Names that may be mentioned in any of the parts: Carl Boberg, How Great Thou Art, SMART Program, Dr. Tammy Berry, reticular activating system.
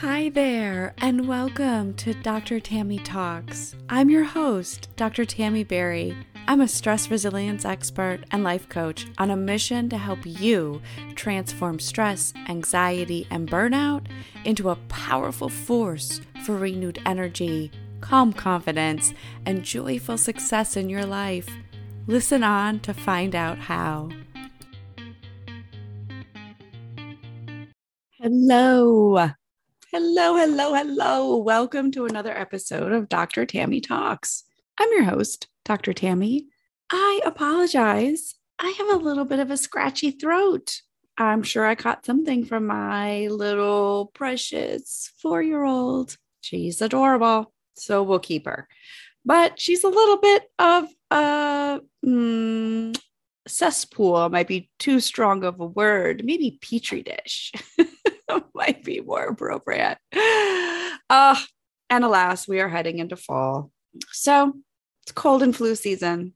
Hi there, and welcome to Dr. Tammy Talks. I'm your host, Dr. Tammy Berry. I'm a stress resilience expert and life coach on a mission to help you transform stress, anxiety, and burnout into a powerful force for renewed energy, calm confidence, and joyful success in your life. Listen on to find out how. Hello. Welcome to another episode of Dr. Tammy Talks. I'm your host, Dr. Tammy. I apologize. I have a little bit of a scratchy throat. I'm sure I caught something from my little precious 4-year-old. She's adorable, so we'll keep her. But she's a little bit of a cesspool, might be too strong of a word. Maybe petri dish. Might be more appropriate. And alas, we are heading into fall. So it's cold and flu season.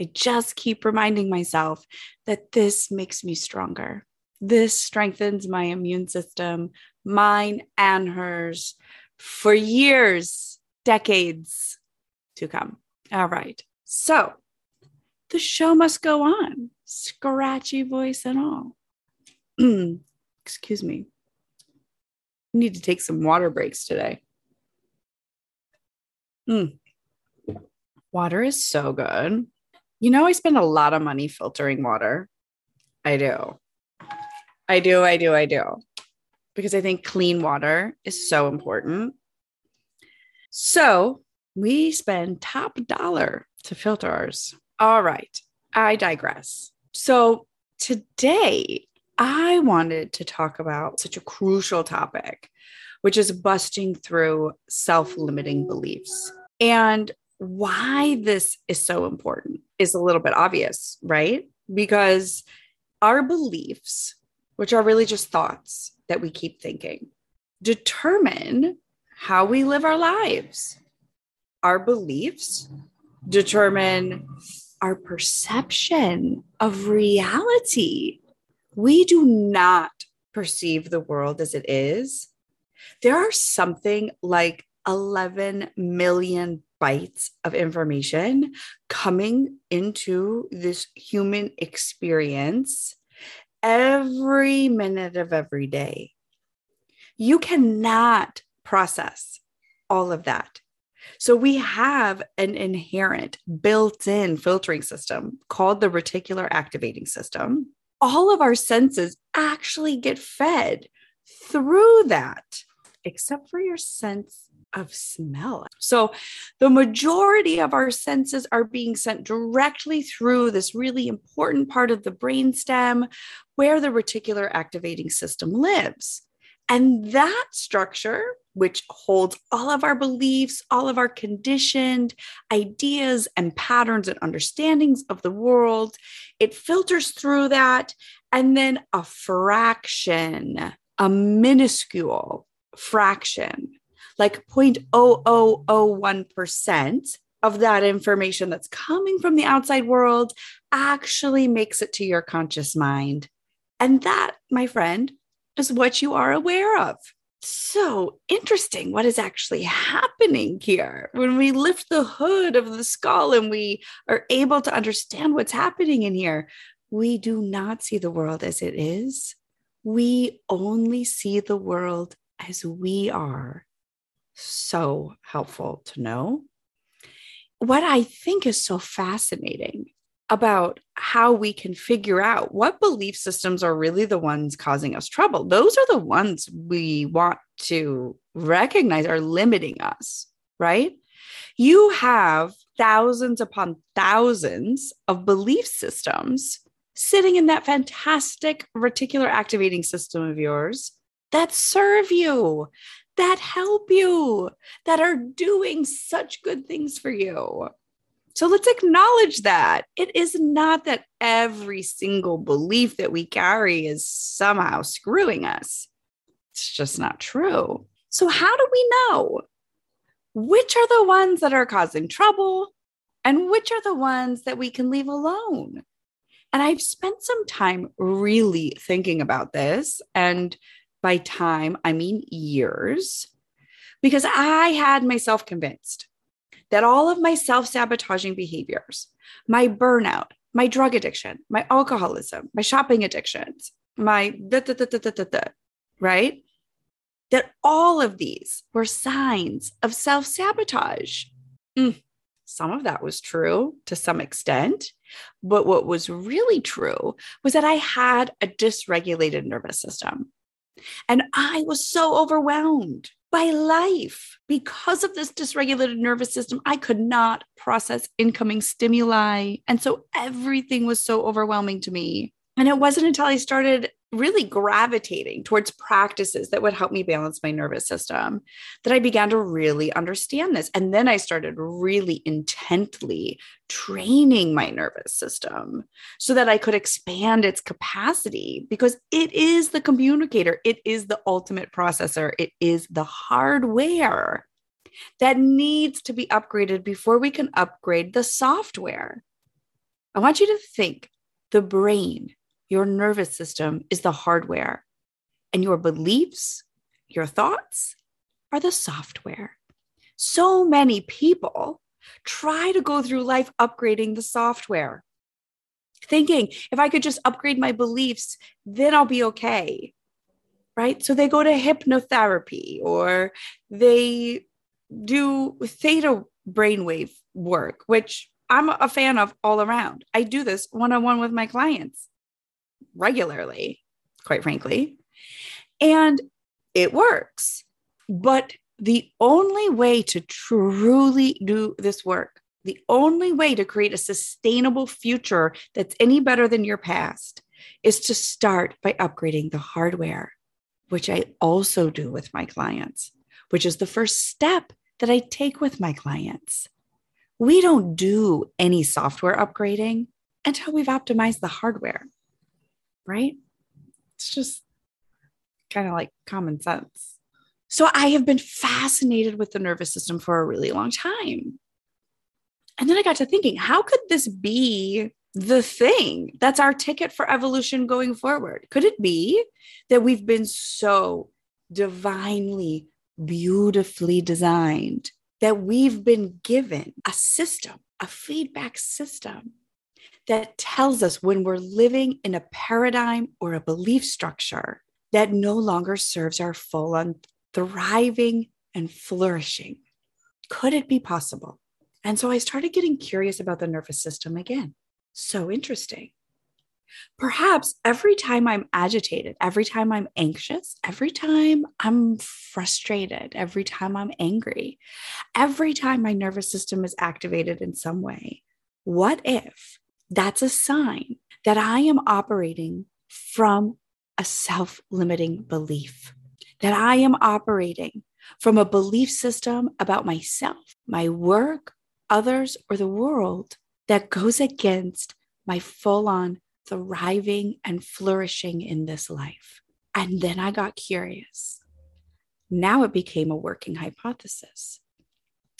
I just keep reminding myself that this makes me stronger. This strengthens my immune system, mine and hers, for years, decades to come. All right. So the show must go on, scratchy voice and all. Excuse me. Need to take some water breaks today. Water is so good. You know, I spend a lot of money filtering water. I do. Because I think clean water is so important. So we spend top dollar to filter ours. All right. I digress. So today, I wanted to talk about such a crucial topic, which is busting through self-limiting beliefs. And why this is so important is a little bit obvious, right? Because our beliefs, which are really just thoughts that we keep thinking, determine how we live our lives. Our beliefs determine our perception of reality. We do not perceive the world as it is. There are something like 11 million bytes of information coming into this human experience every minute of every day. You cannot process all of that. So we have an inherent built-in filtering system called the reticular activating system. All of our senses actually get fed through that, except for your sense of smell. So the majority of our senses are being sent directly through this really important part of the brainstem where the reticular activating system lives. And that structure, which holds all of our beliefs, all of our conditioned ideas and patterns and understandings of the world, it filters through that. And then a fraction, a minuscule fraction, like 0.0001% of that information that's coming from the outside world actually makes it to your conscious mind. And that, my friend, is what you are aware of. So interesting what is actually happening here. When we lift the hood of the skull and we are able to understand what's happening in here, we do not see the world as it is. We only see the world as we are. So helpful to know. What I think is so fascinating about how we can figure out what belief systems are really the ones causing us trouble. Those are the ones we want to recognize are limiting us, right? You have thousands upon thousands of belief systems sitting in that fantastic reticular activating system of yours that serve you, that help you, that are doing such good things for you. So let's acknowledge that. It is not that every single belief that we carry is somehow screwing us. It's just not true. So how do we know which are the ones that are causing trouble and which are the ones that we can leave alone? And I've spent some time really thinking about this and by time, I mean years, because I had myself convinced that all of my self-sabotaging behaviors, my burnout, my drug addiction, my alcoholism, my shopping addictions, my right? That all of these were signs of self-sabotage. Some of that was true to some extent, but what was really true was that I had a dysregulated nervous system. And I was so overwhelmed by life because of this dysregulated nervous system. I could not process incoming stimuli. And so everything was so overwhelming to me. And it wasn't until I started really gravitating towards practices that would help me balance my nervous system that I began to really understand this. And then I started really intently training my nervous system so that I could expand its capacity, because it is the communicator. It is the ultimate processor. It is the hardware that needs to be upgraded before we can upgrade the software. I want you to think the brain, your nervous system, is the hardware, and your beliefs, your thoughts, are the software. So many people try to go through life upgrading the software, thinking if I could just upgrade my beliefs, then I'll be okay, right? So they go to hypnotherapy, or they do theta brainwave work, which I'm a fan of all around. I do this one-on-one with my clients regularly, quite frankly, and it works. But the only way to truly do this work, the only way to create a sustainable future that's any better than your past, is to start by upgrading the hardware, which I also do with my clients, which is the first step that I take with my clients. We don't do any software upgrading until we've optimized the hardware. Right? It's just kind of like common sense. So I have been fascinated with the nervous system for a really long time. And then I got to thinking, how could this be the thing that's our ticket for evolution going forward? Could it be that we've been so divinely, beautifully designed that we've been given a system, a feedback system, that tells us when we're living in a paradigm or a belief structure that no longer serves our full on thriving and flourishing? Could it be possible? And so I started getting curious about the nervous system again. So interesting. Perhaps every time I'm agitated, every time I'm anxious, every time I'm frustrated, every time I'm angry, every time my nervous system is activated in some way, what if that's a sign that I am operating from a self-limiting belief, that I am operating from a belief system about myself, my work, others, or the world that goes against my full-on thriving and flourishing in this life? And then I got curious. Now it became a working hypothesis.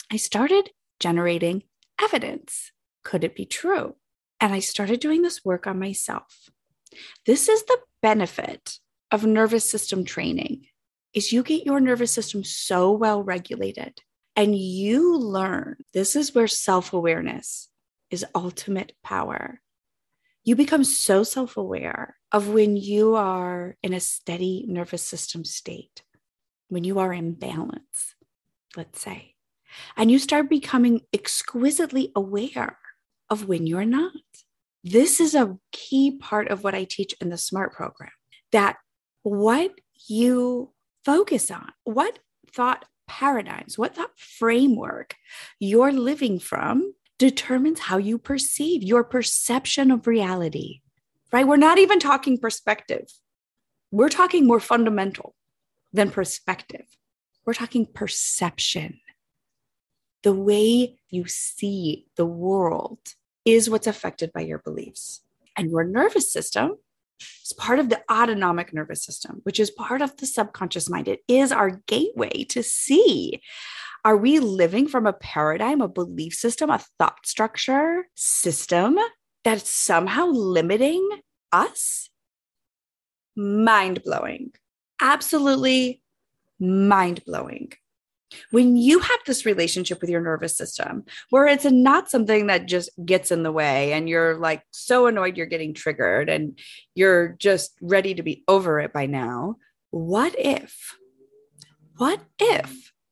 I started generating evidence. Could it be true? And I started doing this work on myself. This is the benefit of nervous system training, is you get your nervous system so well regulated and you learn. This is where self-awareness is ultimate power. You become so self-aware of when you are in a steady nervous system state, when you are in balance, let's say, and you start becoming exquisitely aware of when you're not. This is a key part of what I teach in the SMART program, that what you focus on, what thought paradigms, what thought framework you're living from determines how you perceive, your perception of reality, right? We're not even talking perspective. We're talking more fundamental than perspective. We're talking perception. The way you see the world is what's affected by your beliefs. And your nervous system is part of the autonomic nervous system, which is part of the subconscious mind. It is our gateway to see, are we living from a paradigm, a belief system, a thought structure system that's somehow limiting us? Mind-blowing. absolutely mind-blowing. When you have this relationship with your nervous system, where it's not something that just gets in the way and you're like so annoyed you're getting triggered and you're just ready to be over it by now. What if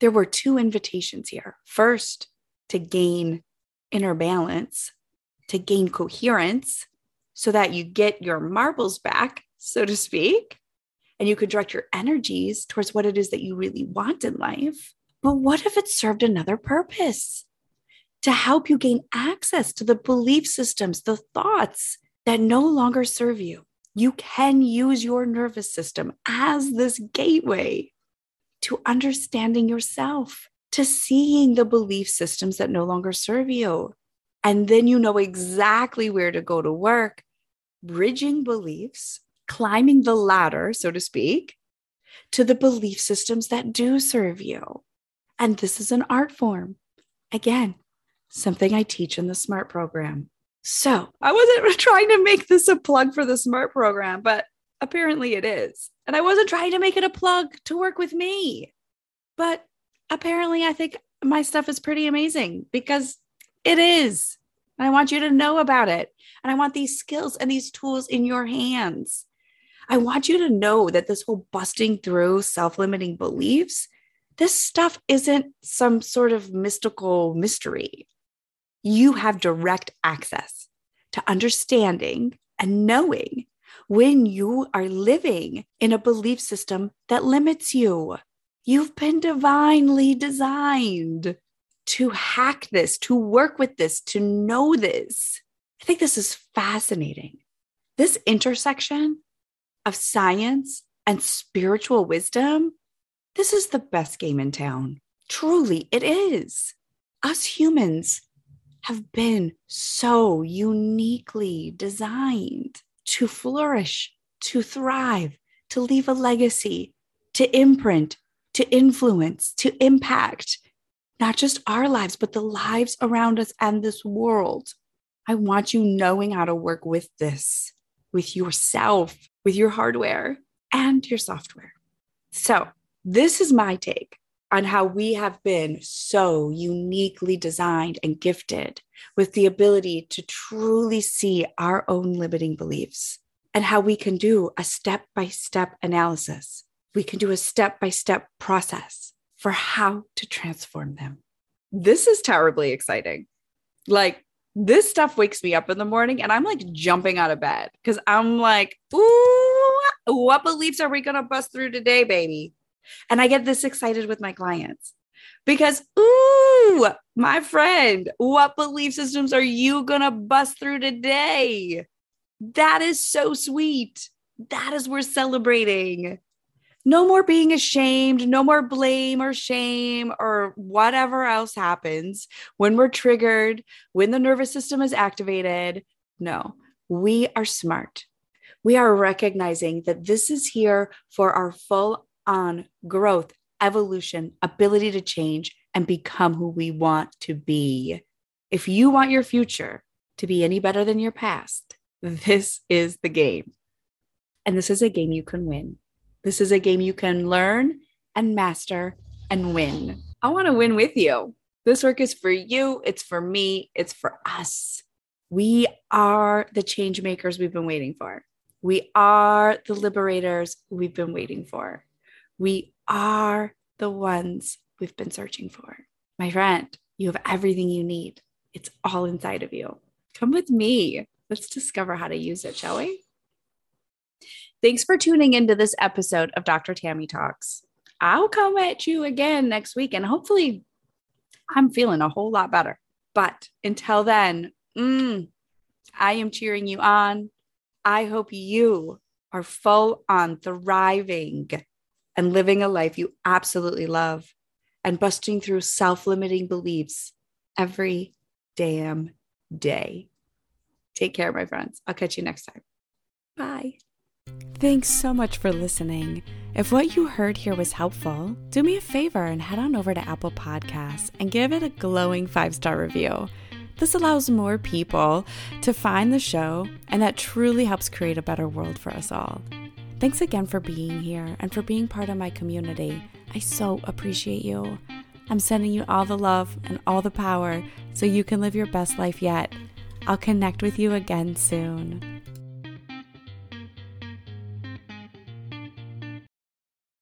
there were two invitations here? First, to gain inner balance, to gain coherence so that you get your marbles back, so to speak, and you could direct your energies towards what it is that you really want in life. But what if it served another purpose? To help you gain access to the belief systems, the thoughts that no longer serve you. You can use your nervous system as this gateway to understanding yourself, to seeing the belief systems that no longer serve you. And then you know exactly where to go to work, bridging beliefs, climbing the ladder, so to speak, to the belief systems that do serve you. And this is an art form. Again, something I teach in the SMART program. So I wasn't trying to make this a plug for the SMART program, but apparently it is. And I wasn't trying to make it a plug to work with me. But apparently I think my stuff is pretty amazing because it is. And I want you to know about it. And I want these skills and these tools in your hands. I want you to know that this whole busting through self-limiting beliefs, this stuff isn't some sort of mystical mystery. You have direct access to understanding and knowing when you are living in a belief system that limits you. You've been divinely designed to hack this, to work with this, to know this. I think this is fascinating. This intersection of science and spiritual wisdom, this is the best game in town. Truly, it is. Us humans have been so uniquely designed to flourish, to thrive, to leave a legacy, to imprint, to influence, to impact, not just our lives, but the lives around us and this world. I want you knowing how to work with this, with yourself, with your hardware and your software. So this is my take on how we have been so uniquely designed and gifted with the ability to truly see our own limiting beliefs and how we can do a step-by-step analysis. We can do a step-by-step process for how to transform them. This is terribly exciting. Like, this stuff wakes me up in the morning and I'm like jumping out of bed because I'm like, ooh, what beliefs are we going to bust through today, baby? And I get this excited with my clients because, ooh, my friend, what belief systems are you going to bust through today? That is so sweet. That is worth celebrating. No more being ashamed, no more blame or shame or whatever else happens when we're triggered, when the nervous system is activated. No, we are smart. We are recognizing that this is here for our full on growth, evolution, ability to change, and become who we want to be. If you want your future to be any better than your past, this is the game. And this is a game you can win. This is a game you can learn and master and win. I want to win with you. This work is for you. It's for me. It's for us. We are the change makers we've been waiting for. We are the liberators we've been waiting for. We are the ones we've been searching for. My friend, you have everything you need. It's all inside of you. Come with me. Let's discover how to use it, shall we? Thanks for tuning into this episode of Dr. Tammy Talks. I'll come at you again next week, and hopefully I'm feeling a whole lot better. But until then, I am cheering you on. I hope you are full on thriving and living a life you absolutely love and busting through self-limiting beliefs every damn day. Take care, my friends. I'll catch you next time. Bye. Thanks so much for listening. If what you heard here was helpful, do me a favor and head on over to Apple Podcasts and give it a glowing 5-star review. This allows more people to find the show, and that truly helps create a better world for us all. Thanks again for being here and for being part of my community. I so appreciate you. I'm sending you all the love and all the power so you can live your best life yet. I'll connect with you again soon.